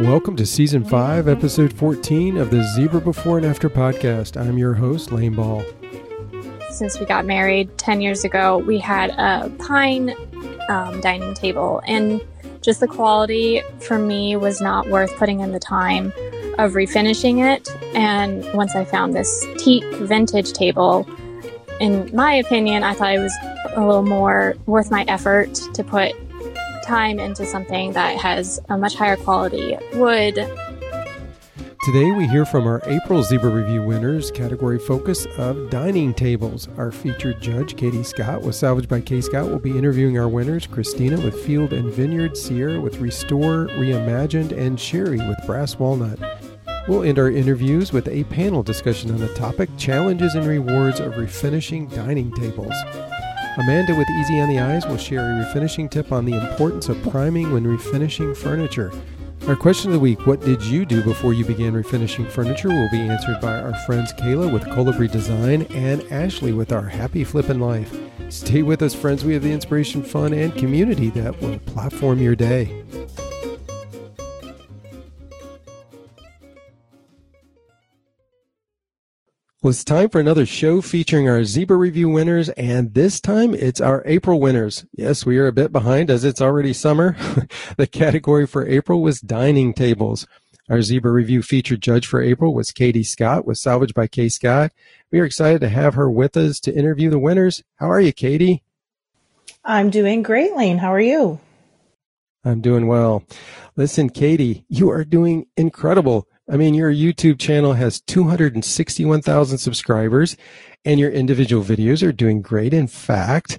Welcome to Season 5, Episode 14 of the Zibra Before and After podcast. I'm your host, Lane Ball. Since we got married 10 years ago, we had a pine dining table, and just the quality for me was not worth putting in the time of refinishing it. And once I found this teak vintage table, in my opinion, I thought it was a little more worth my effort to put time into something that has a much higher quality wood. Today we hear from our April Zibra Review winners, category focus of dining tables. Our featured judge, Katie Scott with Salvaged by K. Scott, will be interviewing our winners, Christina with Field and Vineyard, Ciera with Restore Reimagined, and Sherry with Brass Walnut. We'll end our interviews with a panel discussion on the topic, challenges and rewards of refinishing dining tables. Amanda with Easy on the Eyes will share a refinishing tip on the importance of priming when refinishing furniture. Our question of the week, what did you do before you began refinishing furniture, will be answered by our friends Kayla with Colibri Design and Ashley with Our Happy Flippin' Life. Stay with us, friends. We have the inspiration, fun, and community that will platform your day. Well, it's time for another show featuring our Zibra Review winners, and this time it's our April winners. Yes, we are a bit behind as it's already summer. The category for April was dining tables. Our Zibra Review featured judge for April was Katie Scott with Salvaged by K. Scott. We are excited to have her with us to interview the winners. How are you, Katie? I'm doing great, Lane. How are you? I'm doing well. Listen, Katie, you are doing incredible. I mean, your YouTube channel has 261,000 subscribers, and your individual videos are doing great. In fact,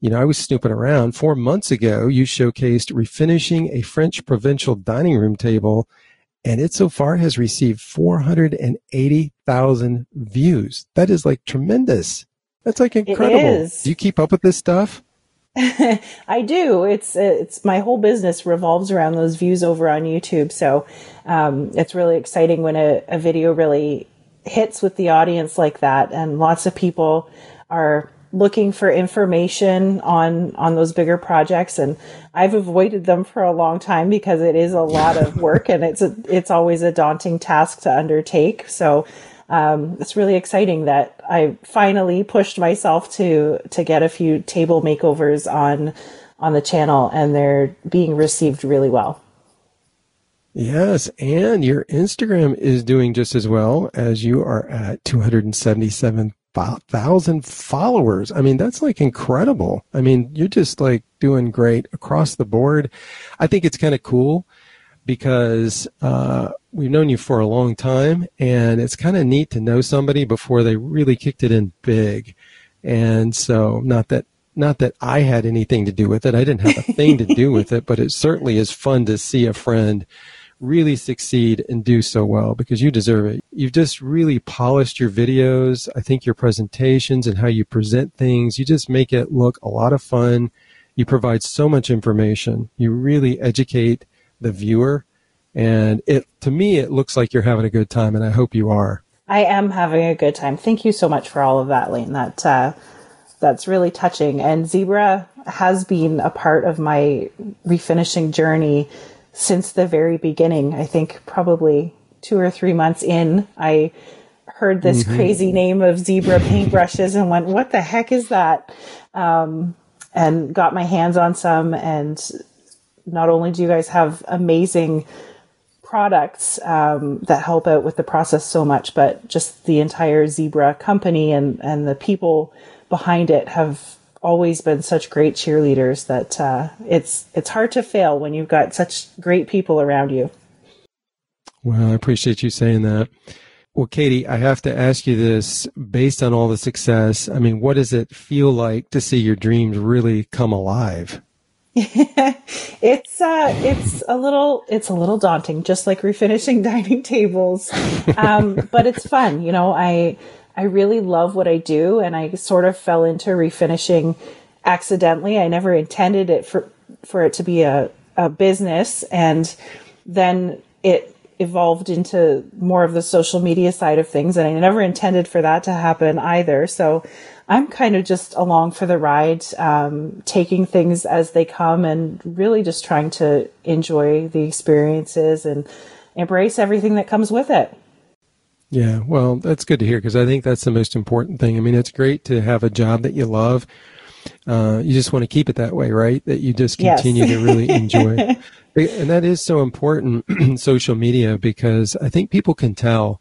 you know, I was snooping around. 4 months ago, you showcased refinishing a French provincial dining room table, and it so far has received 480,000 views. That is like tremendous. That's like incredible. It is. Do you keep up with this stuff? I do. It's my whole business revolves around those views over on YouTube. So it's really exciting when a video really hits with the audience like that. And lots of people are looking for information on those bigger projects. And I've avoided them for a long time because it is a lot of work and it's always a daunting task to undertake. So it's really exciting that I finally pushed myself to get a few table makeovers on the channel, and they're being received really well. Yes, and your Instagram is doing just as well, as you are at 277,000 followers. I mean, that's like incredible. I mean, you're just like doing great across the board. I think it's kind of cool because we've known you for a long time, and it's kind of neat to know somebody before they really kicked it in big. And so not that I had anything to do with it. I didn't have a thing to do with it, but it certainly is fun to see a friend really succeed and do so well, because you deserve it. You've just really polished your videos. I think your presentations and how you present things, you just make it look a lot of fun. You provide so much information. You really educate the viewer. And it, to me, it looks like you're having a good time, and I hope you are. I am having a good time. Thank you so much for all of that, Lane. That's really touching. And Zibra has been a part of my refinishing journey since the very beginning. I think probably 2 or 3 months in, I heard this crazy name of Zibra paintbrushes and went, what the heck is that? And got my hands on some. And not only do you guys have amazing products that help out with the process so much, but just the entire Zibra company and the people behind it have always been such great cheerleaders that it's hard to fail when you've got such great people around you. Well, I appreciate you saying that. Well, Katie, I have to ask you this, based on all the success, I mean, what does it feel like to see your dreams really come alive? It's a little daunting, just like refinishing dining tables. But it's fun. You know, I really love what I do, and I sort of fell into refinishing accidentally. I never intended it for it to be a business, and then it evolved into more of the social media side of things, and I never intended for that to happen either. So I'm kind of just along for the ride, taking things as they come and really just trying to enjoy the experiences and embrace everything that comes with it. Yeah, well, that's good to hear, because I think that's the most important thing. I mean, it's great to have a job that you love. You just want to keep it that way, right? That you just continue to really enjoy. And that is so important in social media, because I think people can tell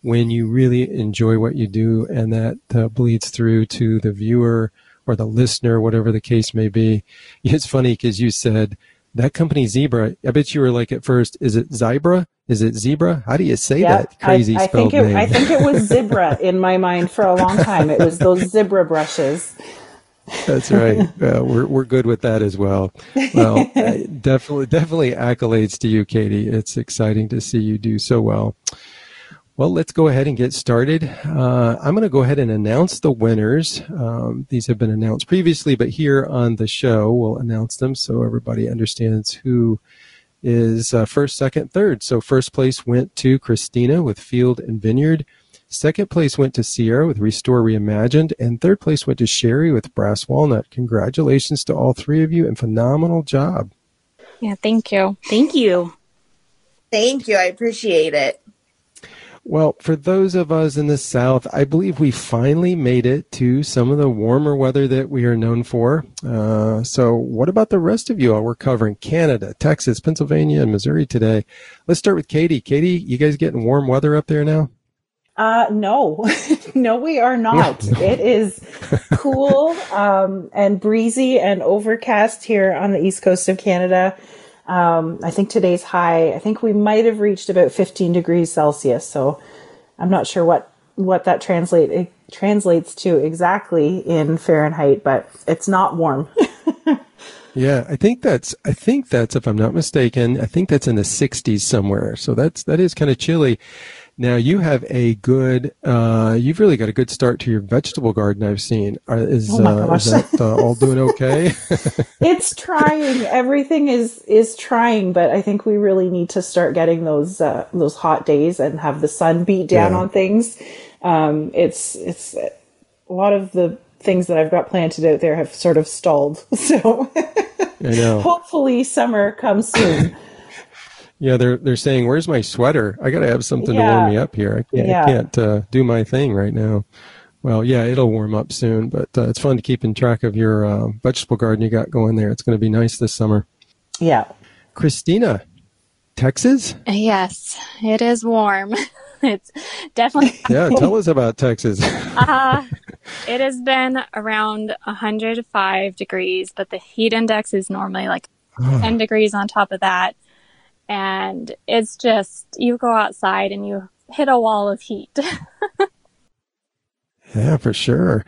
when you really enjoy what you do, and that bleeds through to the viewer or the listener, whatever the case may be. It's funny because you said that company Zibra. I bet you were like at first, is it Zibra? Is it Zibra? How do you say that crazy spelled name? I think it was Zibra in my mind for a long time. It was those Zibra brushes. That's right. We're good with that as well. Well, definitely accolades to you, Katie. It's exciting to see you do so well. Well, let's go ahead and get started. I'm going to go ahead and announce the winners. These have been announced previously, but here on the show, we'll announce them so everybody understands who is first, second, third. So first place went to Christina with Field and Vineyard. Second place went to Ciera with Restore Reimagined, and third place went to Sherry with Brass Walnut. Congratulations to all three of you, and phenomenal job. Yeah, thank you. Thank you. Thank you. I appreciate it. Well, for those of us in the South, I believe we finally made it to some of the warmer weather that we are known for. So what about the rest of you all? We're covering Canada, Texas, Pennsylvania, and Missouri today. Let's start with Katie. Katie, you guys getting warm weather up there now? No, no, we are not. It is cool, and breezy and overcast here on the East Coast of Canada. I think today's high, I think we might've reached about 15 degrees Celsius. So I'm not sure what that translates to exactly in Fahrenheit, but it's not warm. Yeah, I think that's, if I'm not mistaken, I think that's in the 60s somewhere. So that is kind of chilly. Now you have you've really got a good start to your vegetable garden, I've seen. Is that all doing okay? It's trying. Everything is trying, but I think we really need to start getting those hot days and have the sun beat down on things. It's a lot of the things that I've got planted out there have sort of stalled. So I know. Hopefully summer comes soon. Yeah, they're saying, "Where's my sweater? I got to have something to warm me up here. I can't do my thing right now." Well, yeah, it'll warm up soon, but it's fun to keep in track of your vegetable garden you got going there. It's going to be nice this summer. Yeah, Christina, Texas. Yes, it is warm. It's definitely. Yeah, tell us about Texas. It has been around 105 degrees, but the heat index is normally like 10 degrees on top of that. And it's just, you go outside and you hit a wall of heat. Yeah, for sure.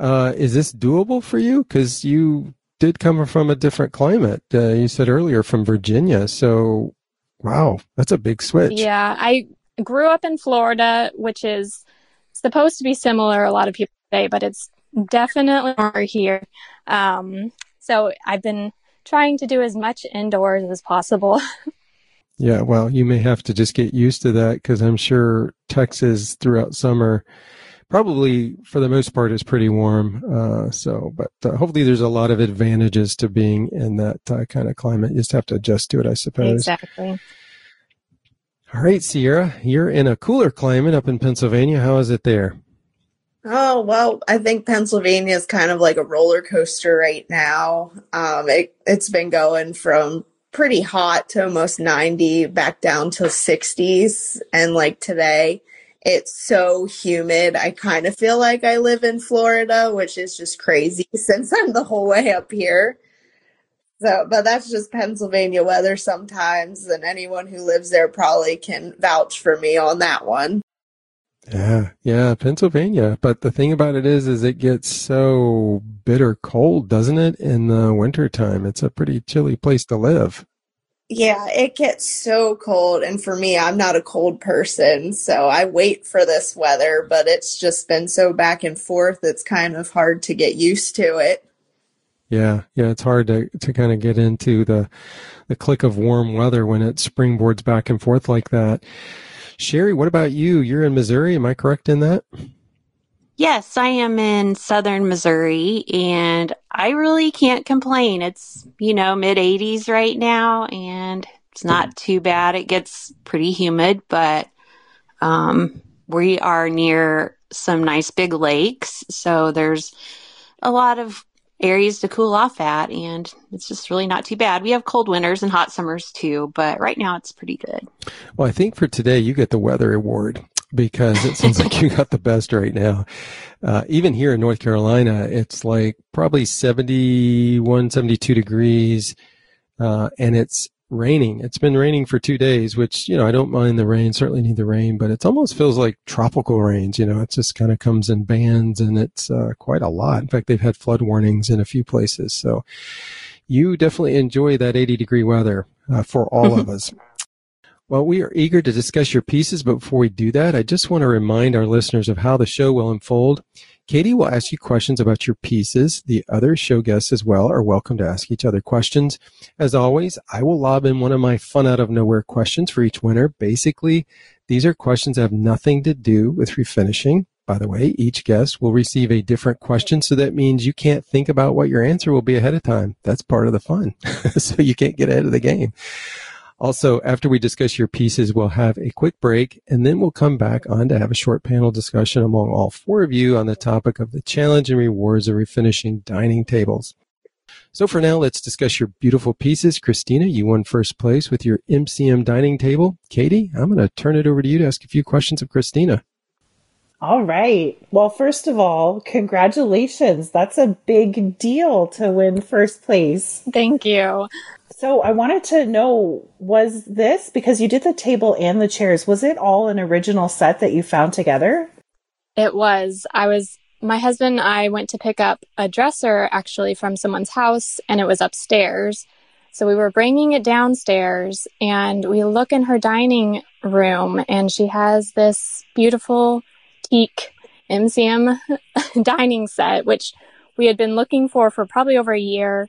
Is this doable for you? Because you did come from a different climate. You said earlier from Virginia. So, wow, that's a big switch. Yeah, I grew up in Florida, which is supposed to be similar a lot of people say, but it's definitely warmer here. So I've been trying to do as much indoors as possible. Yeah, well, you may have to just get used to that, because I'm sure Texas throughout summer probably for the most part is pretty warm. But hopefully there's a lot of advantages to being in that kind of climate. You just have to adjust to it, I suppose. Exactly. All right, Ciera, you're in a cooler climate up in Pennsylvania. How is it there? Oh, well, I think Pennsylvania is kind of like a roller coaster right now. It's been going from pretty hot to almost 90 back down to 60s, and like today it's so humid I kind of feel like I live in Florida, which is just crazy since I'm the whole way up here. So, but that's just Pennsylvania weather sometimes, and anyone who lives there probably can vouch for me on that one. Yeah, Pennsylvania. But the thing about it is it gets so bitter cold, doesn't it, in the wintertime? It's a pretty chilly place to live. Yeah, it gets so cold. And for me, I'm not a cold person, so I wait for this weather, but it's just been so back and forth, it's kind of hard to get used to it. Yeah, it's hard to kind of get into the click of warm weather when it springboards back and forth like that. Sherry, what about you? You're in Missouri. Am I correct in that? Yes, I am in southern Missouri, and I really can't complain. It's, you know, mid-80s right now, and it's not too bad. It gets pretty humid, but we are near some nice big lakes, so there's a lot of areas to cool off at, and it's just really not too bad. We have cold winters and hot summers too, but right now it's pretty good. Well, I think for today you get the weather award because it seems like you got the best right now. Even here in North Carolina, it's like probably 71, 72 degrees, and it's raining. It's been raining for 2 days, which, you know, I don't mind the rain, certainly need the rain, but it almost feels like tropical rains. You know, it just kind of comes in bands, and it's quite a lot. In fact, they've had flood warnings in a few places. So you definitely enjoy that 80-degree weather for all of us. Well, we are eager to discuss your pieces, but before we do that, I just want to remind our listeners of how the show will unfold. Katie will ask you questions about your pieces. The other show guests as well are welcome to ask each other questions. As always, I will lob in one of my fun out of nowhere questions for each winner. Basically, these are questions that have nothing to do with refinishing. By the way, each guest will receive a different question, so that means you can't think about what your answer will be ahead of time. That's part of the fun, so you can't get ahead of the game. Also, after we discuss your pieces, we'll have a quick break, and then we'll come back on to have a short panel discussion among all four of you on the topic of the challenge and rewards of refinishing dining tables. So for now, let's discuss your beautiful pieces. Christina, you won first place with your MCM dining table. Katie, I'm going to turn it over to you to ask a few questions of Christina. All right. Well, first of all, congratulations. That's a big deal to win first place. Thank you. So I wanted to know, was this, because you did the table and the chairs, was it all an original set that you found together? It was. My husband and I went to pick up a dresser actually from someone's house, and it was upstairs. So we were bringing it downstairs, and we look in her dining room, and she has this beautiful teak MCM dining set, which we had been looking for probably over a year.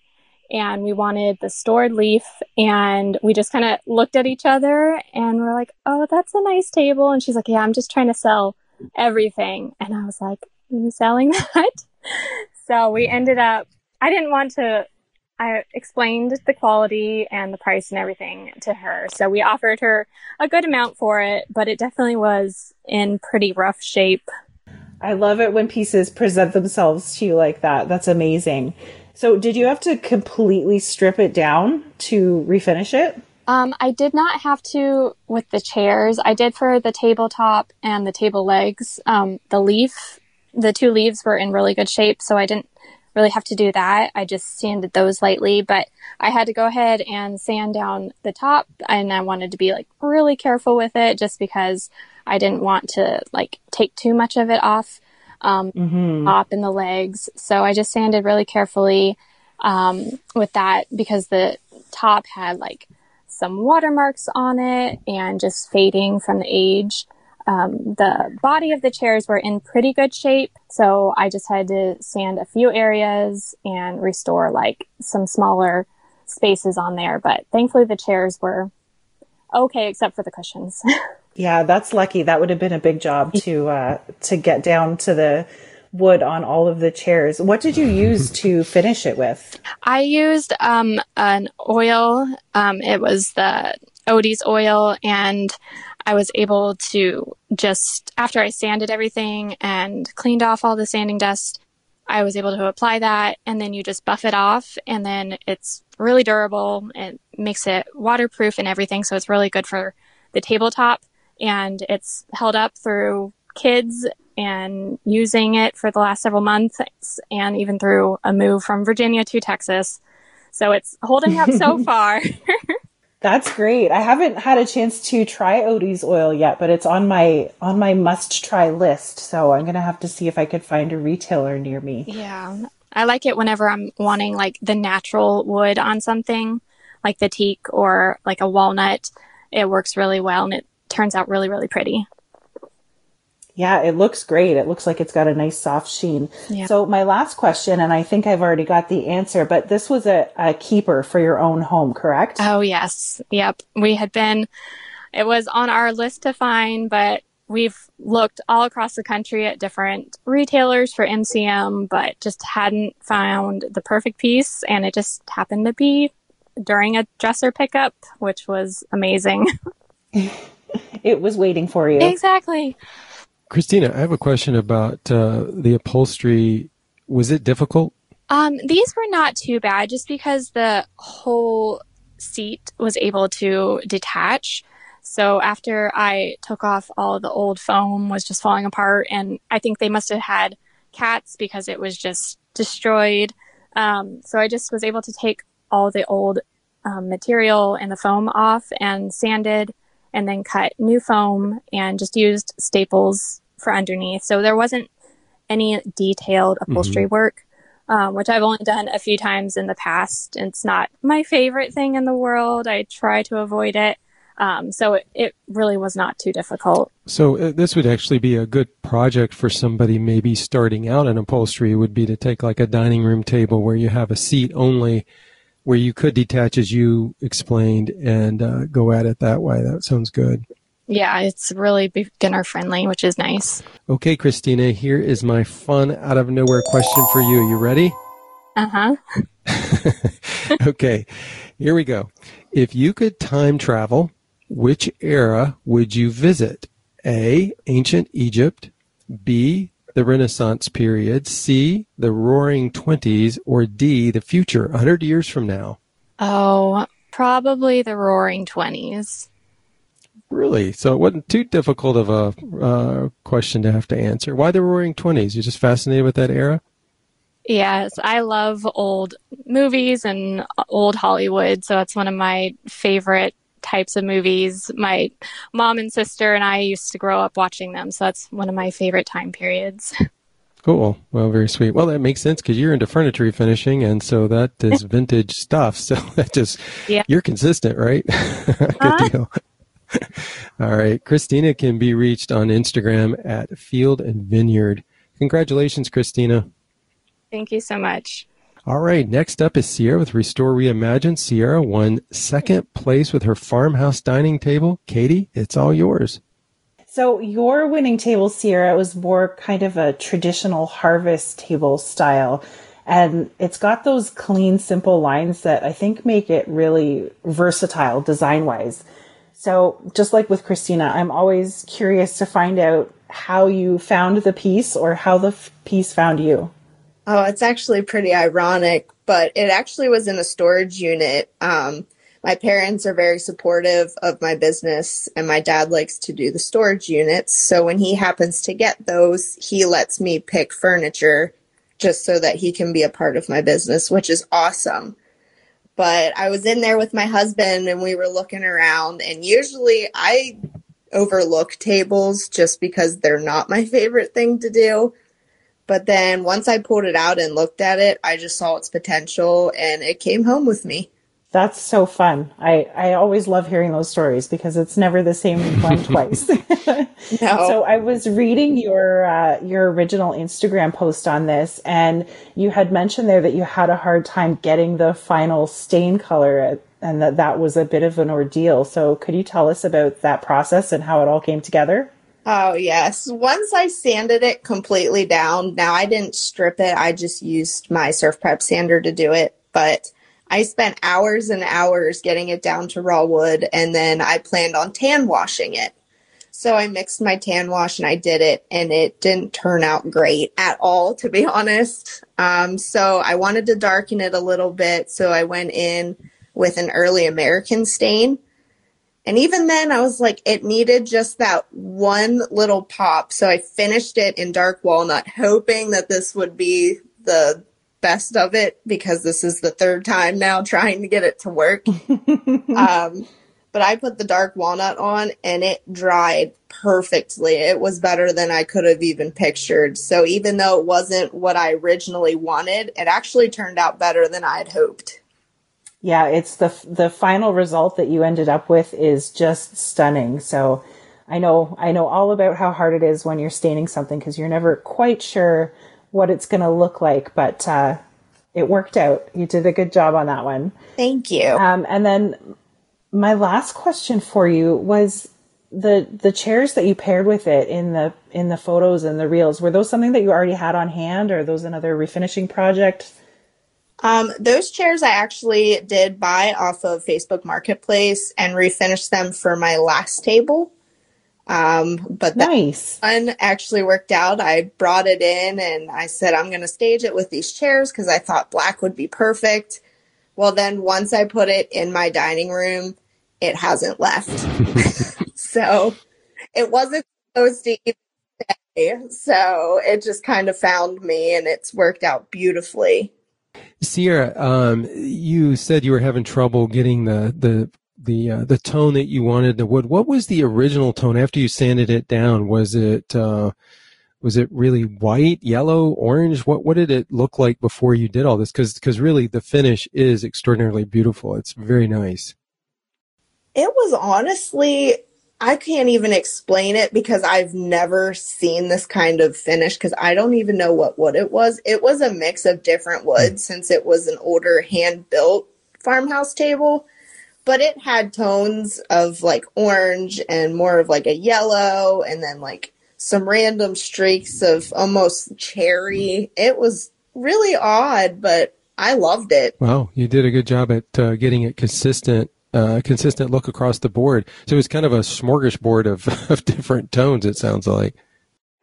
And we wanted the stored leaf, and we just kind of looked at each other and we're like, oh, that's a nice table. And she's like, yeah, I'm just trying to sell everything. And I was like, are you selling that? So we ended up, I explained the quality and the price and everything to her. So we offered her a good amount for it, but it definitely was in pretty rough shape. I love it when pieces present themselves to you like that. That's amazing. So did you have to completely strip it down to refinish it? I did not have to with the chairs. I did for the tabletop and the table legs. The two leaves were in really good shape, so I didn't really have to do that. I just sanded those lightly, but I had to go ahead and sand down the top, and I wanted to be like really careful with it just because I didn't want to like take too much of it off. Top and the legs. So I just sanded really carefully with that because the top had like some watermarks on it and just fading from the age. The body of the chairs were in pretty good shape. So I just had to sand a few areas and restore like some smaller spaces on there. But thankfully the chairs were okay, except for the cushions. Yeah, that's lucky. That would have been a big job to get down to the wood on all of the chairs. What did you use to finish it with? I used an oil. It was the Odie's oil, and I was able to just, after I sanded everything and cleaned off all the sanding dust, I was able to apply that, and then you just buff it off, and then it's really durable. It makes it waterproof and everything, so it's really good for the tabletop. And it's held up through kids and using it for the last several months and even through a move from Virginia to Texas. So it's holding up so far. That's great. I haven't had a chance to try Odie's oil yet, but it's on my must try list. So I'm going to have to see if I could find a retailer near me. Yeah. I like it whenever I'm wanting like the natural wood on something like the teak or like a walnut. It works really well, and it turns out really, really pretty. Yeah, it looks great. It looks like it's got a nice soft sheen. Yeah. So my last question, and I think I've already got the answer, but this was a keeper for your own home, correct? Oh, yes. Yep. It was on our list to find, but we've looked all across the country at different retailers for MCM, but just hadn't found the perfect piece. And it just happened to be during a dresser pickup, which was amazing. It was waiting for you. Exactly. Christina, I have a question about the upholstery. Was it difficult? These were not too bad just because the whole seat was able to detach. So after I took off all the old foam was just falling apart, and I think they must have had cats because it was just destroyed. So I just was able to take all the old material and the foam off and sanded and then cut new foam and just used staples for underneath. So there wasn't any detailed upholstery work, which I've only done a few times in the past. It's not my favorite thing in the world. I try to avoid it. So it really was not too difficult. So this would actually be a good project for somebody maybe starting out in upholstery. It would be to take like a dining room table where you have a seat only where you could detach, as you explained, and go at it that way. That sounds good. Yeah, it's really beginner friendly, which is nice. Okay, Christina, here is my fun out of nowhere question for you. You ready? Okay, here we go. If you could time travel, which era would you visit? A, ancient Egypt, B, the Renaissance period, C, the Roaring 20s, or D, the future, 100 years from now? Oh, probably the Roaring 20s. Really? So it wasn't too difficult of a question to have to answer. Why the Roaring 20s? You're just fascinated with that era? Yes, I love old movies and old Hollywood, so that's one of my favorite types of movies. My mom and sister and I used to grow up watching them, so that's one of my favorite time periods. Cool. Well, very sweet. Well, that makes sense because you're into furniture refinishing, and so that is vintage stuff. So that just, you're consistent, right? Good deal. All right. Christina can be reached on Instagram at Field and Vineyard. Congratulations, Christina. Thank you so much. All right. Next up is Ciera with Restore Reimagined. Ciera won second place with her farmhouse dining table. Katie, it's all yours. So your winning table, Ciera, was more kind of a traditional harvest table style. And it's got those clean, simple lines that I think make it really versatile design-wise. So just like with Christina, I'm always curious to find out how you found the piece or how the piece found you. Oh, it's actually pretty ironic, but it actually was in a storage unit. My parents are very supportive of my business, and my dad likes to do the storage units. So when he happens to get those, he lets me pick furniture just so that he can be a part of my business, which is awesome. But I was in there with my husband, and we were looking around, and usually I overlook tables just because they're not my favorite thing to do. But then once I pulled it out and looked at it, I just saw its potential, and it came home with me. That's so fun. I always love hearing those stories because it's never the same one twice. No. So I was reading your original Instagram post on this, and you had mentioned there that you had a hard time getting the final stain color, and that was a bit of an ordeal. So could you tell us about that process and how it all came together? Oh, yes. Once I sanded it completely down, now I didn't strip it. I just used my Surf Prep sander to do it. But I spent hours and hours getting it down to raw wood, and then I planned on tan washing it. So I mixed my tan wash and I did it, and it didn't turn out great at all, to be honest. So I wanted to darken it a little bit. So I went in with an early American stain. And even then, I was like, it needed just that one little pop. So I finished it in dark walnut, hoping that this would be the best of it, because this is the third time now trying to get it to work. But I put the dark walnut on, and it dried perfectly. It was better than I could have even pictured. So even though it wasn't what I originally wanted, it actually turned out better than I had hoped. Yeah, it's the final result that you ended up with is just stunning. So I know all about how hard it is when you're staining something because you're never quite sure what it's going to look like, but it worked out. You did a good job on that one. Thank you. And then my last question for you was the chairs that you paired with it in the photos and the reels, were those something that you already had on hand, or are those another refinishing project? Those chairs I actually did buy off of Facebook Marketplace and refinished them for my last table. But that one actually worked out. I brought it in and I said, I'm going to stage it with these chairs because I thought black would be perfect. Well, then once I put it in my dining room, it hasn't left. So it wasn't supposed to even stay. So it just kind of found me and it's worked out beautifully. Ciera, you said you were having trouble getting the tone that you wanted in the wood. What was the original tone after you sanded it down? Was it really white, yellow, orange? What did it look like before you did all this? Because really the finish is extraordinarily beautiful. It's very nice. It was honestly, I can't even explain it because I've never seen this kind of finish because I don't even know what wood it was. It was a mix of different woods since it was an older hand-built farmhouse table, but it had tones of like orange and more of like a yellow and then like some random streaks of almost cherry. It was really odd, but I loved it. Wow, you did a good job at getting it consistent look across the board. So it was kind of a smorgasbord of different tones, it sounds like.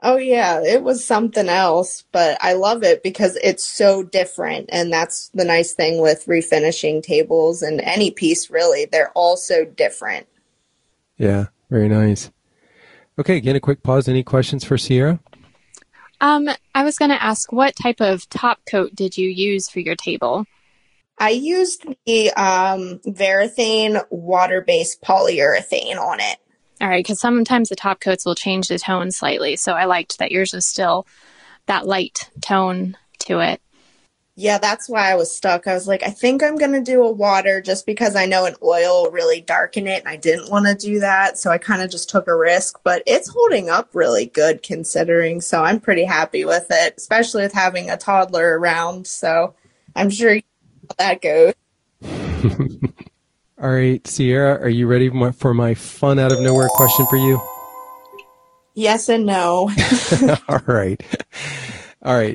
Oh yeah, it was something else, but I love it because it's so different. And that's the nice thing with refinishing tables and any piece, really. They're all so different. Yeah, very nice. Okay, again, a quick pause. Any questions for Ciera? I was going to ask, what type of top coat did you use for your table? I used the Varathane water-based polyurethane on it. All right, because sometimes the top coats will change the tone slightly, so I liked that yours was still that light tone to it. Yeah, that's why I was stuck. I was like, I think I'm going to do a water just because I know an oil will really darken it, and I didn't want to do that, so I kind of just took a risk. But it's holding up really good considering, so I'm pretty happy with it, especially with having a toddler around, so I'm sure you that goes. All right, Ciera, are you ready for my fun out of nowhere question for you? Yes and no. All right,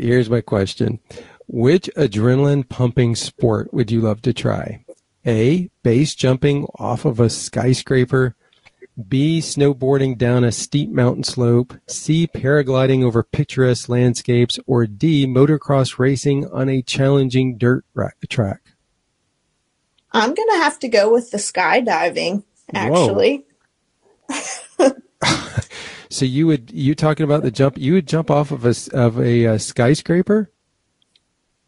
here's my question. Which adrenaline pumping sport would you love to try? A, base jumping off of a skyscraper. B, snowboarding down a steep mountain slope. C, paragliding over picturesque landscapes. Or D, motocross racing on a challenging dirt track. I'm going to have to go with the skydiving, actually. So you talking about the jump, you would jump off of a skyscraper?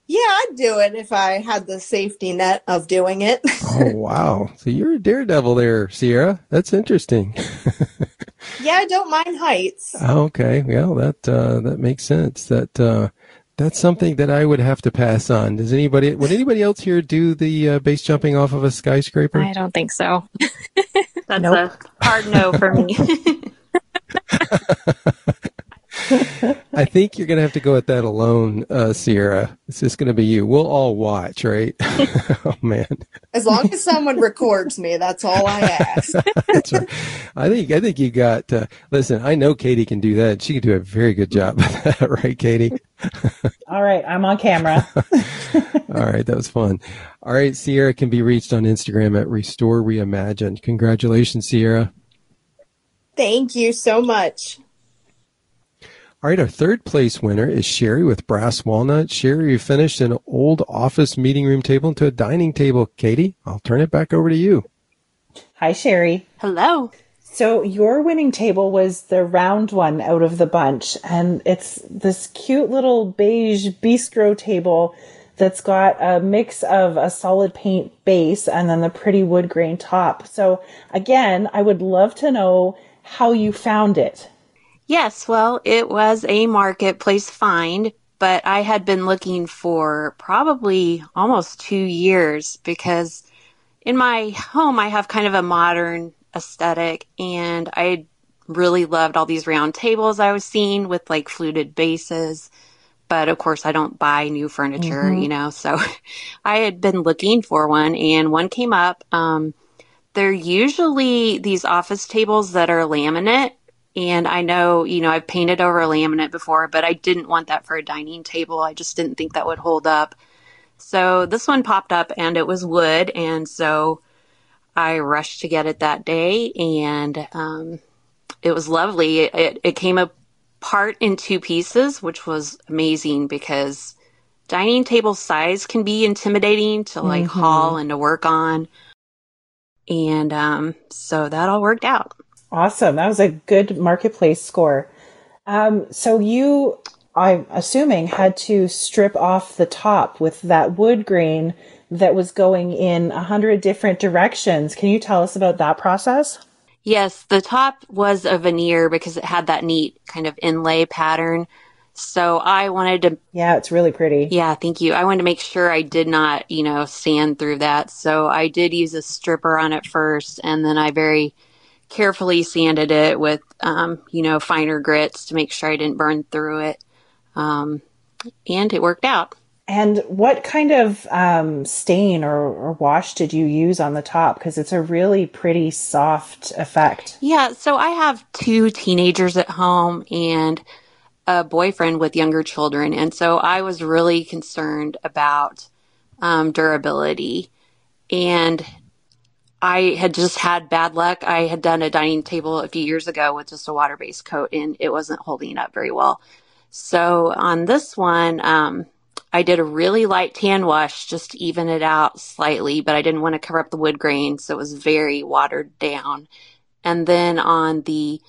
Yeah, I'd do it if I had the safety net of doing it. Oh, wow. So you're a daredevil there, Ciera. That's interesting. Yeah, I don't mind heights. Okay. Well, that makes sense. That's something that I would have to pass on. Would anybody else here do the base jumping off of a skyscraper? I don't think so. That's a hard no for me. I think you're going to have to go at that alone, Ciera. It's just going to be you. We'll all watch, right? Oh, man. As long as someone records me, that's all I ask. That's right. I think you got listen, I know Katie can do that. She can do a very good job of that, right, Katie? All right. I'm on camera. All right. That was fun. All right. Ciera can be reached on Instagram at Restore Reimagined. Congratulations, Ciera. Thank you so much. All right, our third place winner is Sherry with Brass Walnut. Sherry, you finished an old office meeting room table into a dining table. Katie, I'll turn it back over to you. Hi, Sherry. Hello. So your winning table was the round one out of the bunch, and it's this cute little beige bistro table that's got a mix of a solid paint base and then the pretty wood grain top. So again, I would love to know how you found it. Yes, well, it was a marketplace find, but I had been looking for probably almost 2 years because in my home I have kind of a modern aesthetic, and I really loved all these round tables I was seeing with like fluted bases. But of course I don't buy new furniture, you know, so I had been looking for one and one came up. They're usually these office tables that are laminate. And I know, you know, I've painted over laminate before, but I didn't want that for a dining table. I just didn't think that would hold up. So this one popped up and it was wood. And so I rushed to get it that day. And it was lovely. It came apart in two pieces, which was amazing because dining table size can be intimidating to like haul and to work on. And so that all worked out. Awesome. That was a good marketplace score. So you, I'm assuming, had to strip off the top with that wood grain that was going in 100 different directions. Can you tell us about that process? Yes, the top was a veneer because it had that neat kind of inlay pattern. So I wanted to... Yeah, it's really pretty. Yeah, thank you. I wanted to make sure I did not, you know, sand through that. So I did use a stripper on it first, and then I very carefully sanded it with, you know, finer grits to make sure I didn't burn through it. And it worked out. And what kind of stain or wash did you use on the top? Because it's a really pretty soft effect. Yeah. So I have two teenagers at home and a boyfriend with younger children. And so I was really concerned about durability. And I had just had bad luck. I had done a dining table a few years ago with just a water-based coat, and it wasn't holding up very well. So on this one, I did a really light tan wash just to even it out slightly, but I didn't want to cover up the wood grain, so it was very watered down. And then on the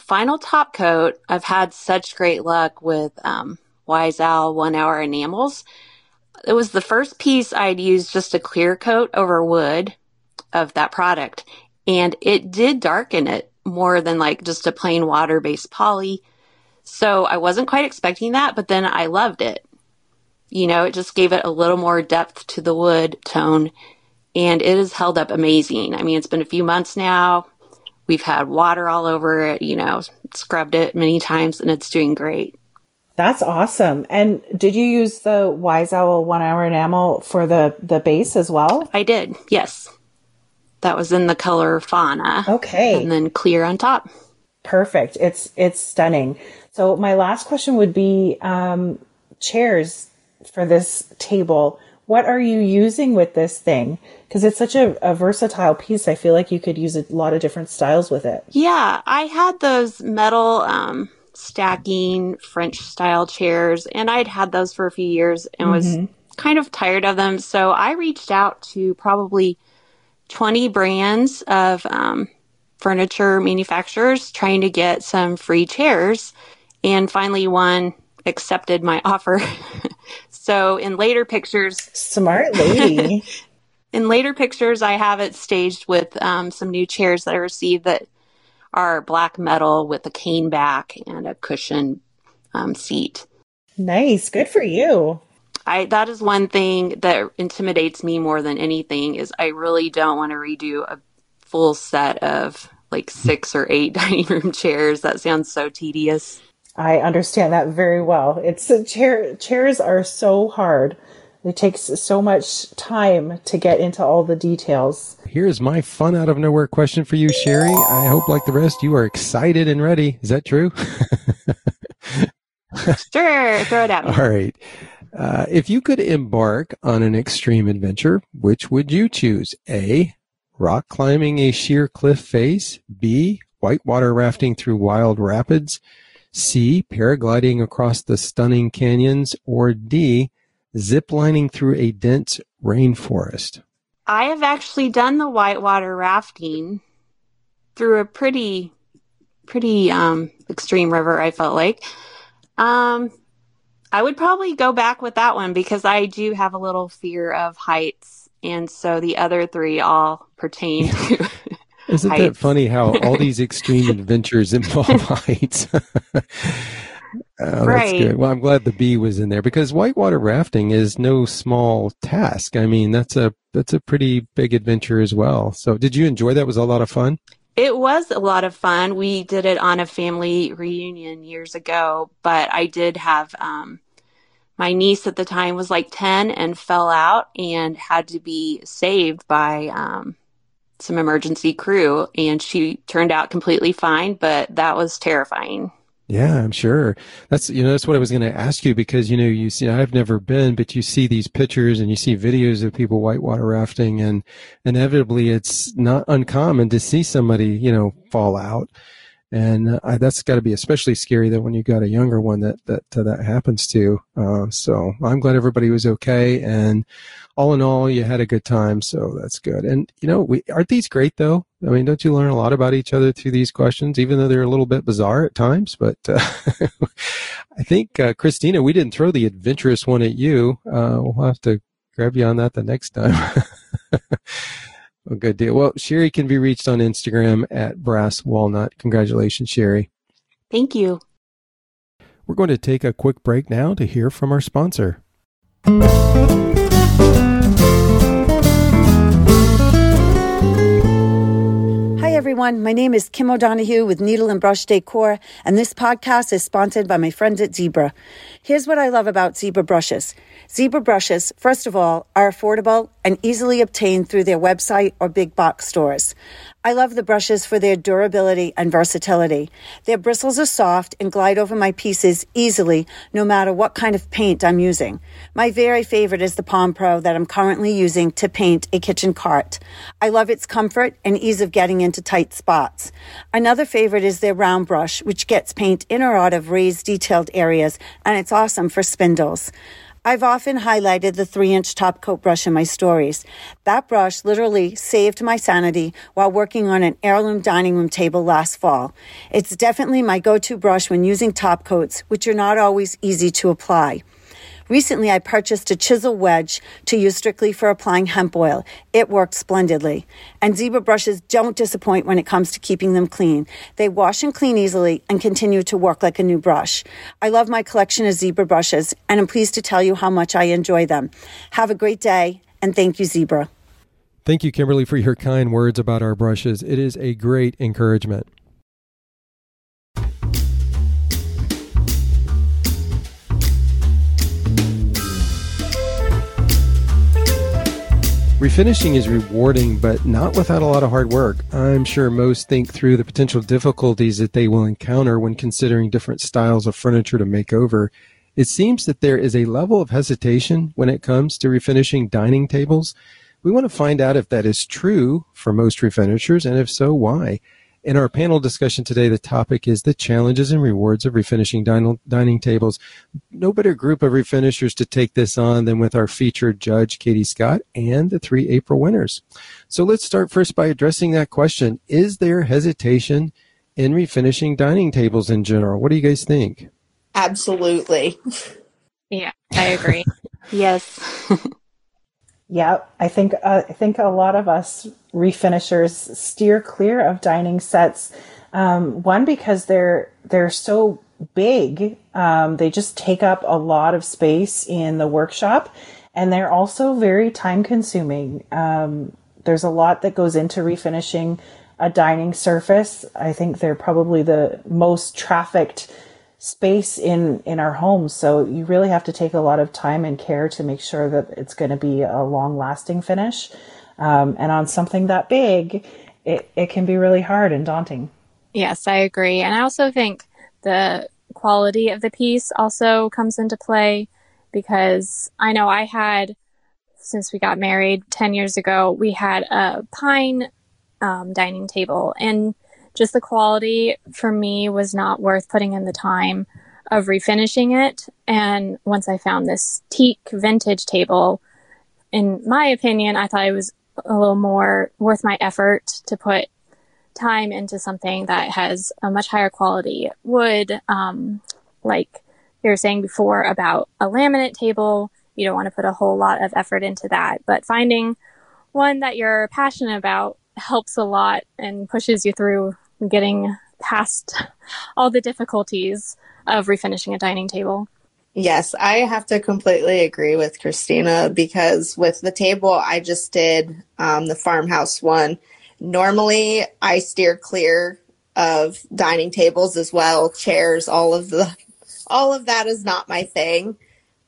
final top coat, I've had such great luck with Wise Owl 1 Hour Enamels. It was the first piece I'd used just a clear coat over wood of that product, and it did darken it more than like just a plain water-based poly. So I wasn't quite expecting that, but then I loved it. You know, it just gave it a little more depth to the wood tone, and it has held up amazing. I mean, it's been a few months now. We've had water all over it, you know, scrubbed it many times, and it's doing great. That's awesome. And did you use the Wise Owl 1 Hour Enamel for the base as well? I did, yes. That was in the color Fauna. Okay. And then clear on top. Perfect. It's stunning. So my last question would be chairs for this table. What are you using with this thing? Because it's such a versatile piece. I feel like you could use a lot of different styles with it. Yeah. I had those metal stacking French style chairs, and I'd had those for a few years and was kind of tired of them. So I reached out to probably 20 brands of furniture manufacturers trying to get some free chairs, and finally one accepted my offer. So in later pictures, smart lady. In later pictures, I have it staged with some new chairs that I received that are black metal with a cane back and a cushion seat. Nice, good for you. That is one thing that intimidates me more than anything is I really don't want to redo a full set of like 6 or 8 dining room chairs. That sounds so tedious. I understand that very well. Chairs are so hard. It takes so much time to get into all the details. Here's my fun out of nowhere question for you, Sherry. I hope, like the rest, you are excited and ready. Is that true? Sure. Throw it out. All right. If you could embark on an extreme adventure, which would you choose? A, rock climbing a sheer cliff face. B, whitewater rafting through wild rapids. C, paragliding across the stunning canyons. Or D, zip lining through a dense rainforest. I have actually done the whitewater rafting through a pretty extreme river, I felt like. I would probably go back with that one because I do have a little fear of heights. And so the other three all pertain to Isn't heights. That funny how all these extreme adventures involve heights? Right. That's good. Well, I'm glad the B was in there because whitewater rafting is no small task. I mean, that's a pretty big adventure as well. So did you enjoy that? Was a lot of fun? It was a lot of fun. We did it on a family reunion years ago, but I did have my niece at the time was like 10 and fell out and had to be saved by some emergency crew, and she turned out completely fine, but that was terrifying. Yeah, I'm sure. That's what I was going to ask you, because, you see, I've never been, but you see these pictures and you see videos of people whitewater rafting, and inevitably it's not uncommon to see somebody, fall out. And that's got to be especially scary that when you got a younger one that happens to. So I'm glad everybody was okay. And all in all, you had a good time. So that's good. And, aren't these great though? I mean, don't you learn a lot about each other through these questions, even though they're a little bit bizarre at times? But I think, Christina, we didn't throw the adventurous one at you. We'll have to grab you on that the next time. Well, good deal. Well, Sherry can be reached on Instagram at Brass Walnut. Congratulations, Sherry. Thank you. We're going to take a quick break now to hear from our sponsor. Hi, everyone. My name is Kim O'Donohue with Needle and Brush Decor, and this podcast is sponsored by my friends at Zibra. Here's what I love about Zibra brushes. Zibra brushes, first of all, are affordable and easily obtained through their website or big box stores. I love the brushes for their durability and versatility. Their bristles are soft and glide over my pieces easily, no matter what kind of paint I'm using. My very favorite is the Palm Pro that I'm currently using to paint a kitchen cart. I love its comfort and ease of getting into tight spots. Another favorite is their round brush, which gets paint in or out of raised, detailed areas, and it's awesome for spindles. I've often highlighted the 3-inch top coat brush in my stories. That brush literally saved my sanity while working on an heirloom dining room table last fall. It's definitely my go-to brush when using top coats, which are not always easy to apply. Recently, I purchased a chisel wedge to use strictly for applying hemp oil. It worked splendidly. And Zibra brushes don't disappoint when it comes to keeping them clean. They wash and clean easily and continue to work like a new brush. I love my collection of Zibra brushes, and I'm pleased to tell you how much I enjoy them. Have a great day, and thank you, Zibra. Thank you, Kimberly, for your kind words about our brushes. It is a great encouragement. Refinishing is rewarding, but not without a lot of hard work. I'm sure most think through the potential difficulties that they will encounter when considering different styles of furniture to make over. It seems that there is a level of hesitation when it comes to refinishing dining tables. We want to find out if that is true for most refinishers, and if so, why. In our panel discussion today, the topic is the challenges and rewards of refinishing dining tables. No better group of refinishers to take this on than with our featured judge, Katie Scott, and the 3 April winners. So let's start first by addressing that question. Is there hesitation in refinishing dining tables in general? What do you guys think? Absolutely. Yeah, I agree. Yes. Yeah, I think a lot of us refinishers steer clear of dining sets. One, because they're so big, they just take up a lot of space in the workshop, and they're also very time consuming. There's a lot that goes into refinishing a dining surface. I think they're probably the most trafficked space in our homes. So you really have to take a lot of time and care to make sure that it's going to be a long lasting finish. And on something that big, it can be really hard and daunting. Yes, I agree. And I also think the quality of the piece also comes into play, because I know I had, since we got married 10 years ago, we had a pine dining table, and just the quality for me was not worth putting in the time of refinishing it. And once I found this teak vintage table, in my opinion, I thought it was a little more worth my effort to put time into something that has a much higher quality wood. Like you were saying before about a laminate table, you don't want to put a whole lot of effort into that, but finding one that you're passionate about helps a lot and pushes you through getting past all the difficulties of refinishing a dining table. Yes, I have to completely agree with Christina, because with the table I just did, the farmhouse one, Normally, I steer clear of dining tables as well, chairs, all of that is not my thing.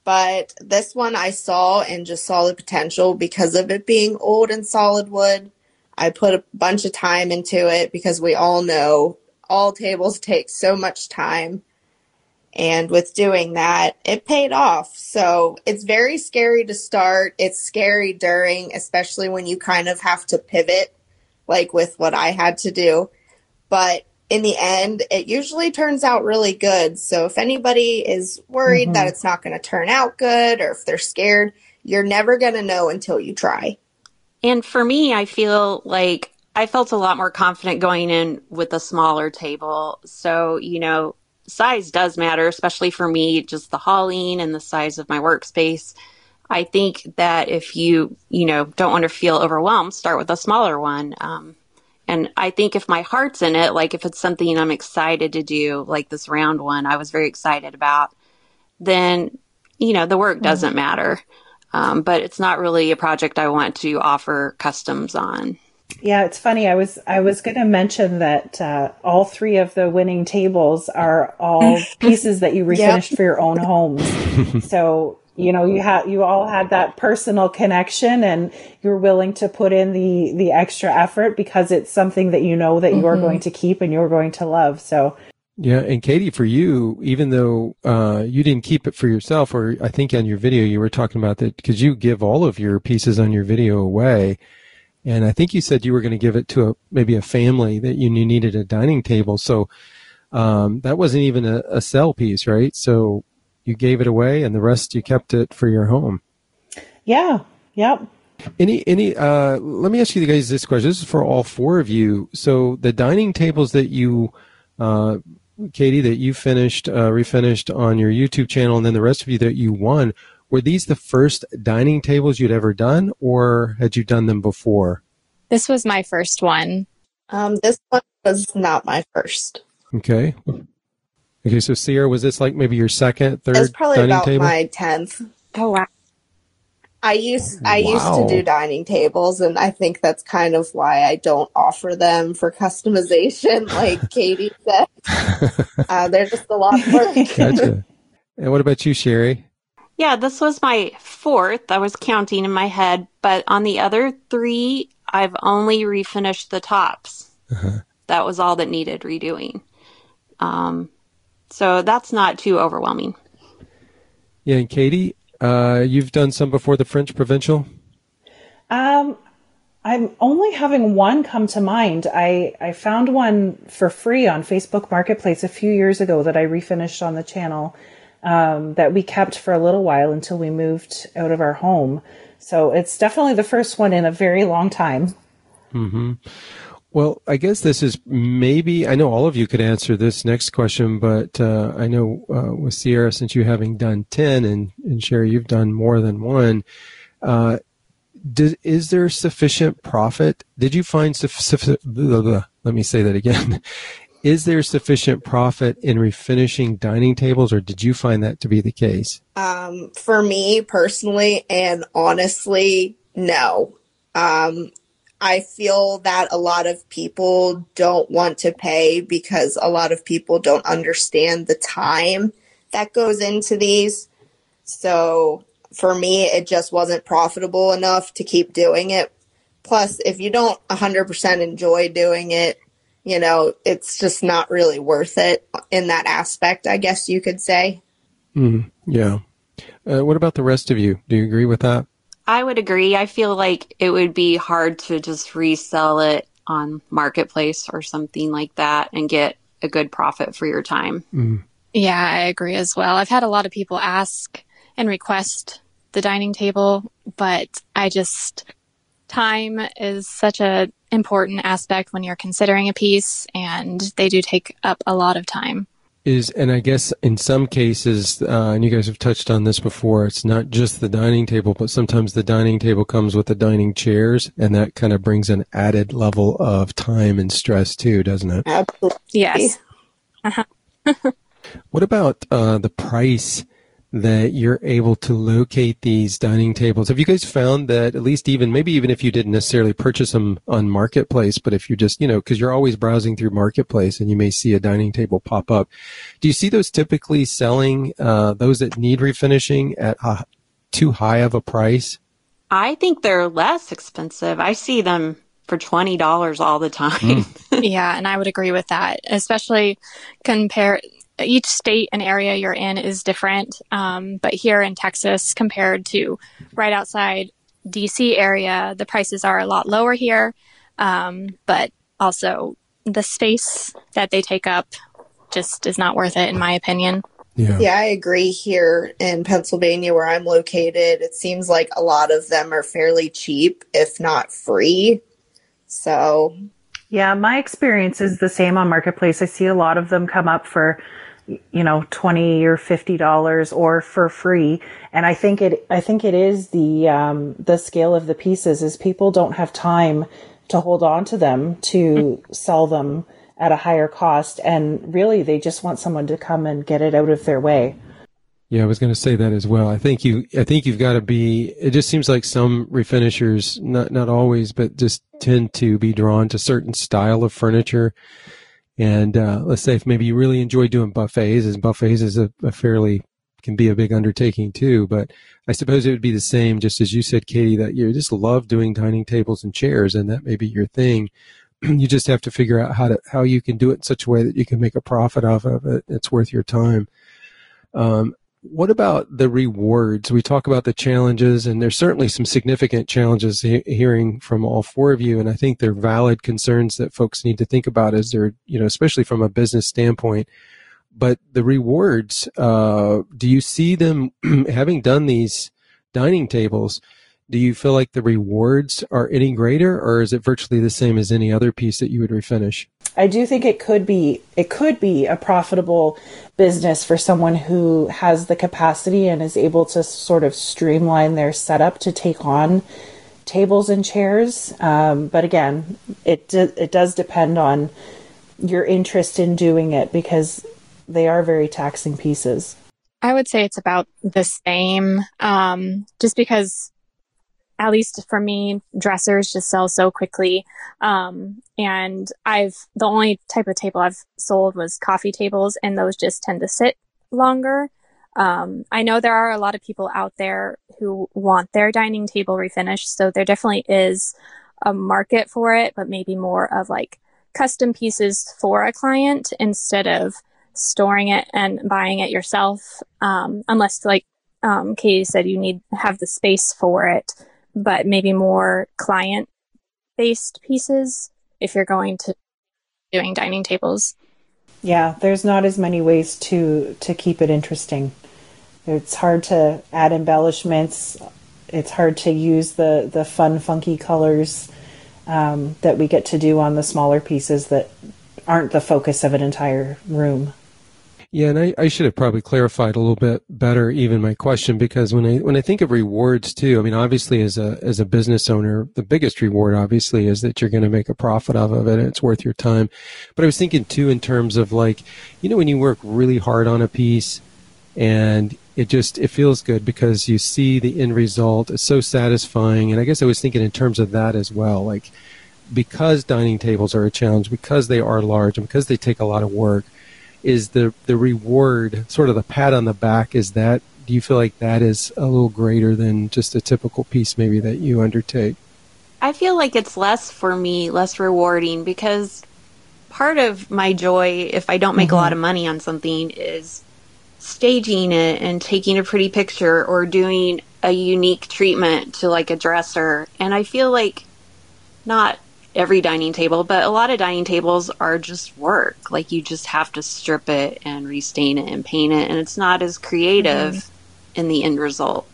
But this one I saw and just saw the potential because of it being old and solid wood. I put a bunch of time into it because we all know all tables take so much time. And with doing that, it paid off. So it's very scary to start. It's scary during, especially when you kind of have to pivot, like with what I had to do. But in the end, it usually turns out really good. So if anybody is worried that it's not going to turn out good, or if they're scared, you're never going to know until you try. And for me, I feel like I felt a lot more confident going in with a smaller table. So, you know, size does matter, especially for me, just the hauling and the size of my workspace. I think that if you don't want to feel overwhelmed, start with a smaller one. And I think if my heart's in it, like if it's something I'm excited to do, like this round one I was very excited about, then, you know, the work doesn't matter. But it's not really a project I want to offer customs on. Yeah, it's funny. I was going to mention that all three of the winning tables are all pieces that you refinished for your own homes. So, you know, you all had that personal connection, and you're willing to put in the extra effort because it's something that you know that you are going to keep and you're going to love. So, yeah. And Katie, for you, even though you didn't keep it for yourself, or I think on your video you were talking about that because you give all of your pieces on your video away. And I think you said you were going to give it to maybe a family that you knew needed a dining table. So that wasn't even a sell piece, right? So you gave it away, and the rest you kept it for your home. Yeah. Yep. Any let me ask you guys this question. This is for all four of you. So the dining tables that you, Katie, that you finished, refinished on your YouTube channel, and then the rest of you that you won, were these the first dining tables you'd ever done, or had you done them before? This was my first one. This one was not my first. Okay. Okay, so Ciera, was this like maybe your second, third dining table? It was probably about my 10th. Oh, wow. I used to do dining tables, and I think that's kind of why I don't offer them for customization, like Katie said. They're just a lot of work. Gotcha. And what about you, Sherry? Yeah, this was my fourth. I was counting in my head, but on the other three, I've only refinished the tops. Uh-huh. That was all that needed redoing. So that's not too overwhelming. Yeah, and Katie, you've done some before the French Provincial? I'm only having one come to mind. I found one for free on Facebook Marketplace a few years ago that I refinished on the channel. That we kept for a little while until we moved out of our home. So it's definitely the first one in a very long time. Mm-hmm. Well, I guess this is maybe, I know all of you could answer this next question, but I know with Ciera, since you having done 10 and Sherry, you've done more than one, is there sufficient profit? Did you find sufficient, let me say that again. Is there sufficient profit in refinishing dining tables, or did you find that to be the case? For me personally, and honestly, no. I feel that a lot of people don't want to pay because a lot of people don't understand the time that goes into these. So for me, it just wasn't profitable enough to keep doing it. Plus, if you don't 100% enjoy doing it, you know, it's just not really worth it in that aspect, I guess you could say. Yeah. What about the rest of you? Do you agree with that? I would agree. I feel like it would be hard to just resell it on Marketplace or something like that and get a good profit for your time. Yeah, I agree as well. I've had a lot of people ask and request the dining table, but time is such an important aspect when you're considering a piece, and they do take up a lot of time. And I guess in some cases, and you guys have touched on this before, it's not just the dining table, but sometimes the dining table comes with the dining chairs, and that kind of brings an added level of time and stress too, doesn't it? Absolutely. Yes. What about the price? that you're able to locate these dining tables. Have you guys found that at least maybe even if you didn't necessarily purchase them on Marketplace, but if you're just, you know, because you're always browsing through Marketplace and you may see a dining table pop up. Do you see those typically selling, those that need refinishing at too high of a price? I think they're less expensive. I see them for $20 all the time. Yeah, and I would agree with that, especially each state and area you're in is different. But here in Texas, compared to right outside DC area, the prices are a lot lower here. But also the space that they take up just is not worth it, in my opinion. Yeah, I agree. Here in Pennsylvania, where I'm located, it seems like a lot of them are fairly cheap, if not free. So, yeah, my experience is the same on Marketplace. I see a lot of them come up for, you know, $20 or $50 or for free. And I think it is the scale of the pieces is people don't have time to hold on to them to sell them at a higher cost. And really, they just want someone to come and get it out of their way. Yeah, I was going to say that as well. I think you've got to be, it just seems like some refinishers, not always, but just tend to be drawn to certain style of furniture. And let's say if maybe you really enjoy doing buffets, and buffets is can be a big undertaking too, but I suppose it would be the same, just as you said, Katie, that you just love doing dining tables and chairs, and that may be your thing. You just have to figure out how you can do it in such a way that you can make a profit off of it. It's worth your time. What about the rewards? We talk about the challenges, and there's certainly some significant challenges hearing from all four of you. And I think they're valid concerns that folks need to think about as they're, you know, especially from a business standpoint. But the rewards, do you see them having done these dining tables? Do you feel like the rewards are any greater, or is it virtually the same as any other piece that you would refinish? I do think it could be a profitable business for someone who has the capacity and is able to sort of streamline their setup to take on tables and chairs. But again, it does depend on your interest in doing it, because they are very taxing pieces. I would say it's about the same, just because, at least for me, dressers just sell so quickly. And the only type of table I've sold was coffee tables, and those just tend to sit longer. I know there are a lot of people out there who want their dining table refinished, so there definitely is a market for it, but maybe more of like custom pieces for a client instead of storing it and buying it yourself. Unless like, Katie said, you need to have the space for it. But maybe more client-based pieces if you're going to doing dining tables. Yeah, there's not as many ways to keep it interesting. It's hard to add embellishments. It's hard to use the fun, funky colors that we get to do on the smaller pieces that aren't the focus of an entire room. Yeah, and I should have probably clarified a little bit better even my question, because when I think of rewards too, I mean, obviously as a business owner, the biggest reward obviously is that you're going to make a profit off of it and it's worth your time. But I was thinking too in terms of like, you know, when you work really hard on a piece and it feels good because you see the end result, it's so satisfying. And I guess I was thinking in terms of that as well, like because dining tables are a challenge, because they are large and because they take a lot of work, is the reward, sort of the pat on the back, is that, do you feel like that is a little greater than just a typical piece maybe that you undertake? I feel like it's less, for me, less rewarding, because part of my joy, if I don't make a lot of money on something, is staging it and taking a pretty picture or doing a unique treatment to like a dresser. And I feel like not every dining table, but a lot of dining tables are just work. Like you just have to strip it and restain it and paint it, and it's not as creative in the end result.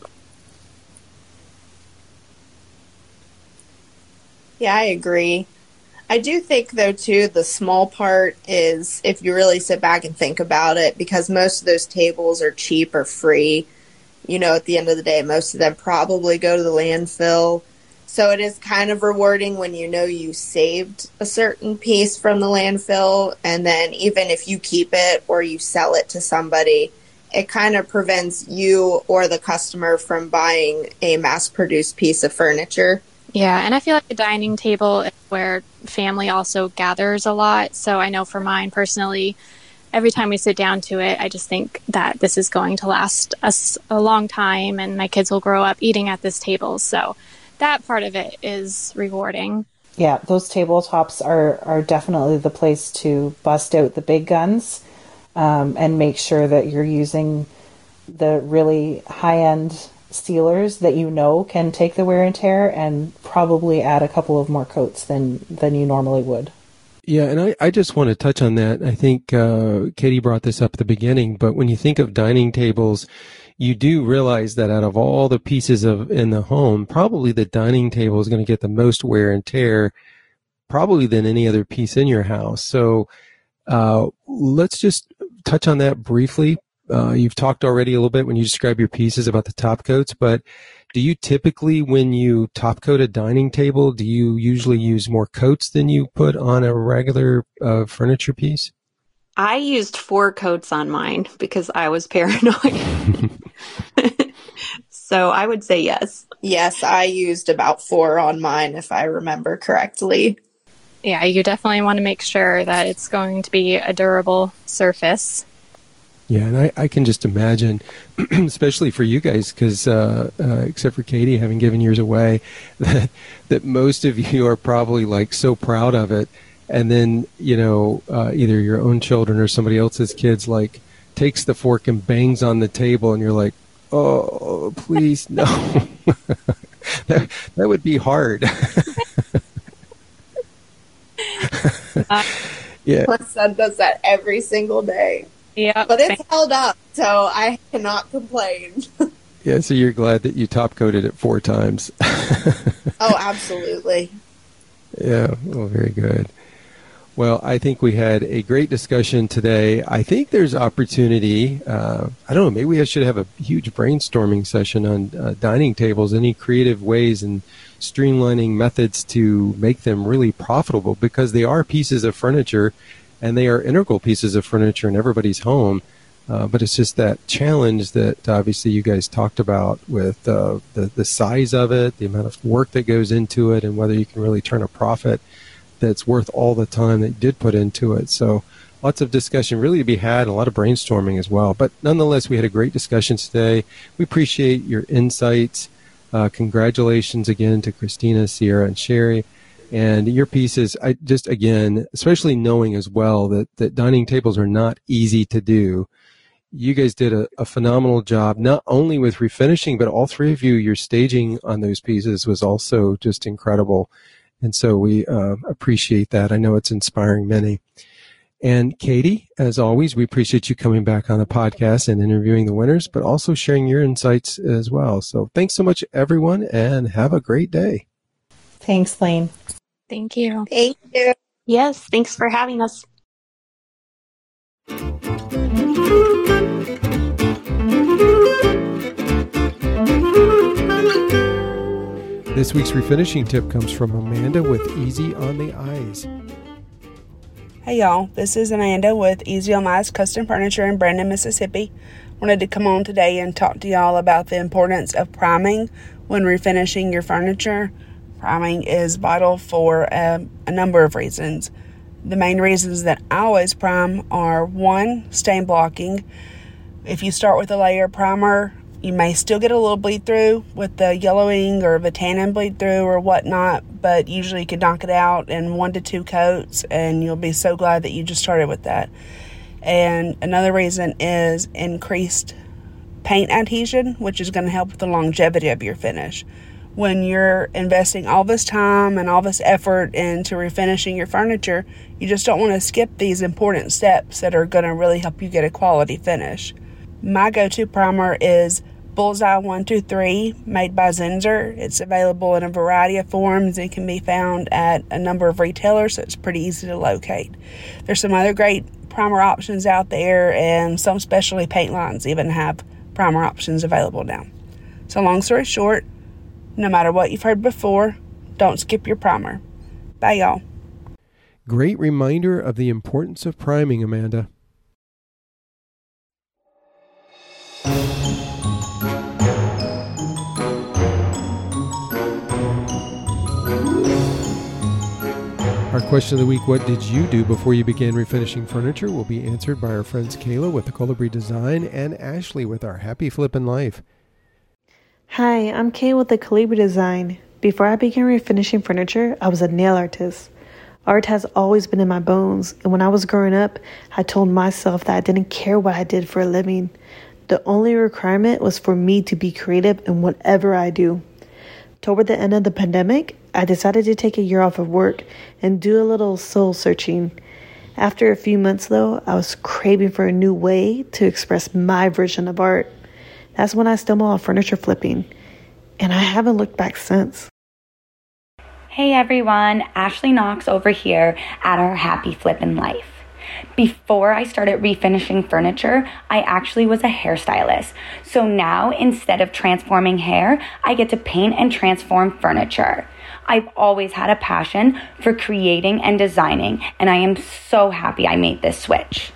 Yeah, I agree. I do think though too, the small part is if you really sit back and think about it, because most of those tables are cheap or free, you know, at the end of the day, most of them probably go to the landfill. So it is kind of rewarding when you know you saved a certain piece from the landfill, and then even if you keep it or you sell it to somebody, it kind of prevents you or the customer from buying a mass-produced piece of furniture. Yeah, and I feel like the dining table is where family also gathers a lot. So I know for mine personally, every time we sit down to it, I just think that this is going to last us a long time and my kids will grow up eating at this table. So that part of it is rewarding. Yeah, those tabletops are definitely the place to bust out the big guns and make sure that you're using the really high-end sealers that you know can take the wear and tear and probably add a couple of more coats than you normally would. Yeah, and I just want to touch on that. I think Katie brought this up at the beginning, but when you think of dining tables, you do realize that out of all the pieces in the home, probably the dining table is going to get the most wear and tear, probably than any other piece in your house. So let's just touch on that briefly. You've talked already a little bit when you describe your pieces about the top coats, but do you typically, when you top coat a dining table, do you usually use more coats than you put on a regular furniture piece? I used 4 coats on mine because I was paranoid. So I would say yes. Yes, I used about 4 on mine, if I remember correctly. Yeah, you definitely want to make sure that it's going to be a durable surface. Yeah, and I can just imagine, especially for you guys, because except for Katie having given yours away, that most of you are probably like so proud of it. And then, you know, either your own children or somebody else's kids like takes the fork and bangs on the table and you're like, oh, please, no. that would be hard. Yeah. My son does that every single day. Yeah, but it's held up, so I cannot complain. Yeah, so you're glad that you top coated it 4 times. Oh, absolutely. Yeah, well, very good. Well, I think we had a great discussion today. I think there's opportunity. I don't know, maybe I should have a huge brainstorming session on dining tables, any creative ways and streamlining methods to make them really profitable, because they are pieces of furniture. And they are integral pieces of furniture in everybody's home. But it's just that challenge that obviously you guys talked about with the size of it, the amount of work that goes into it, and whether you can really turn a profit that's worth all the time that you did put into it. So lots of discussion really to be had, and a lot of brainstorming as well. But nonetheless, we had a great discussion today. We appreciate your insights. Congratulations again to Christina, Ciera, and Sherry. And your pieces, I just, again, especially knowing as well that dining tables are not easy to do. You guys did a phenomenal job, not only with refinishing, but all 3 of you, your staging on those pieces was also just incredible. And so we appreciate that. I know it's inspiring many. And Katie, as always, we appreciate you coming back on the podcast and interviewing the winners, but also sharing your insights as well. So thanks so much, everyone, and have a great day. Thanks, Lane. Thank you. Thank you. Yes, thanks for having us. This week's refinishing tip comes from Amanda with Easy on the Eyes. Hey, y'all. This is Amanda with Easy on the Eyes Custom Furniture in Brandon, Mississippi. Wanted to come on today and talk to y'all about the importance of priming when refinishing your furniture. Priming is vital for a number of reasons. The main reasons that I always prime are 1, stain blocking. If you start with a layer primer, you may still get a little bleed through with the yellowing or the tannin bleed through or whatnot, but usually you can knock it out in 1 to 2 coats, and you'll be so glad that you just started with that. And another reason is increased paint adhesion, which is going to help with the longevity of your finish. When you're investing all this time and all this effort into refinishing your furniture, you just don't want to skip these important steps that are going to really help you get a quality finish. My go-to primer is Bullseye 123 made by Zinsser. It's available in a variety of forms and can be found at a number of retailers, so it's pretty easy to locate. There's some other great primer options out there, and some specialty paint lines even have primer options available now. So long story short, no matter what you've heard before, don't skip your primer. Bye, y'all. Great reminder of the importance of priming, Amanda. Our question of the week, what did you do before you began refinishing furniture, will be answered by our friends Kayla with the Colibri Design and Ashley with Our Happy Flippin' Life. Hi, I'm Kay with the Colibri Design. Before I began refinishing furniture, I was a nail artist. Art has always been in my bones, and when I was growing up, I told myself that I didn't care what I did for a living. The only requirement was for me to be creative in whatever I do. Toward the end of the pandemic, I decided to take a year off of work and do a little soul searching. After a few months, though, I was craving for a new way to express my version of art. That's when I stumbled on furniture flipping, and I haven't looked back since. Hey everyone, Ashley Knox over here at Our Happy Flippin' Life. Before I started refinishing furniture, I actually was a hairstylist. So now, instead of transforming hair, I get to paint and transform furniture. I've always had a passion for creating and designing, and I am so happy I made this switch.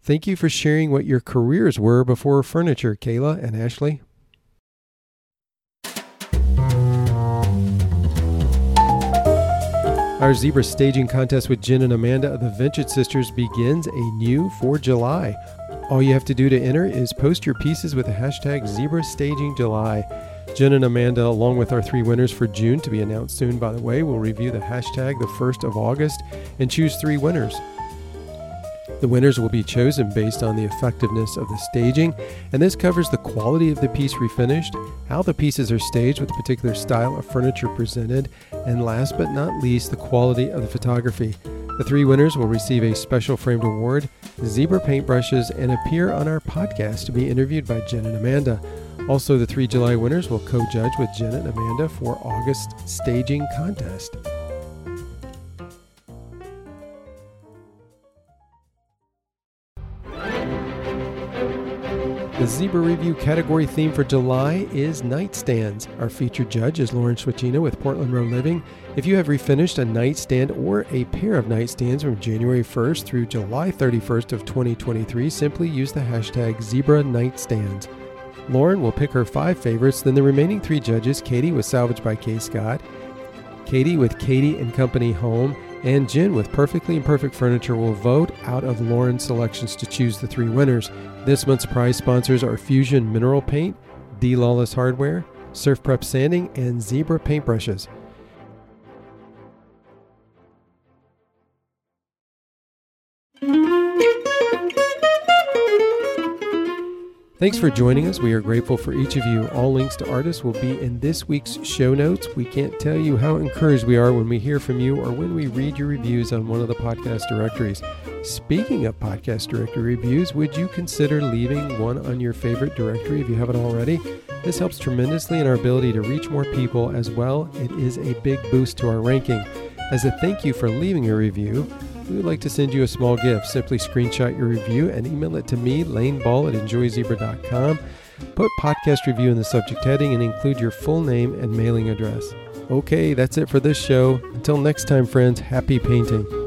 Thank you for sharing what your careers were before furniture, Kayla and Ashley. Our Zibra staging contest with Jen and Amanda of the Ventured Sisters begins anew for July. All you have to do to enter is post your pieces with the hashtag ZibraStagingJuly. Jen and Amanda, along with our three winners for June, to be announced soon, by the way, will review the hashtag the 1st of August and choose three winners. The winners will be chosen based on the effectiveness of the staging, and this covers the quality of the piece refinished, how the pieces are staged with a particular style of furniture presented, and last but not least, the quality of the photography. The three winners will receive a special framed award, Zebra paintbrushes, and appear on our podcast to be interviewed by Jen and Amanda. Also, the 3 July winners will co-judge with Jen and Amanda for August staging contest. The Zebra Review category theme for July is nightstands. Our featured judge is Lauren Schwitina with Portland Road Living. If you have refinished a nightstand or a pair of nightstands from January 1st through July 31st of 2023, simply use the hashtag ZibraNightstands. Lauren will pick her 5 favorites, then the remaining 3 judges, Katie with Salvaged by K. Scott, Katie with Katie and Company Home, and Jen with Perfectly Imperfect Furniture, will vote out of Lauren's selections to choose the 3 winners. This month's prize sponsors are Fusion Mineral Paint, D. Lawless Hardware, Surf Prep Sanding, and Zebra Paintbrushes. Thanks for joining us. We are grateful for each of you. All links to artists will be in this week's show notes. We can't tell you how encouraged we are when we hear from you or when we read your reviews on one of the podcast directories. Speaking of podcast directory reviews, would you consider leaving one on your favorite directory if you haven't already? This helps tremendously in our ability to reach more people as well. It is a big boost to our ranking. As a thank you for leaving your review, we would like to send you a small gift. Simply screenshot your review and email it to me, Lane Ball at enjoyzebra.com. Put podcast review in the subject heading and include your full name and mailing address. Okay, that's it for this show. Until next time, friends, happy painting.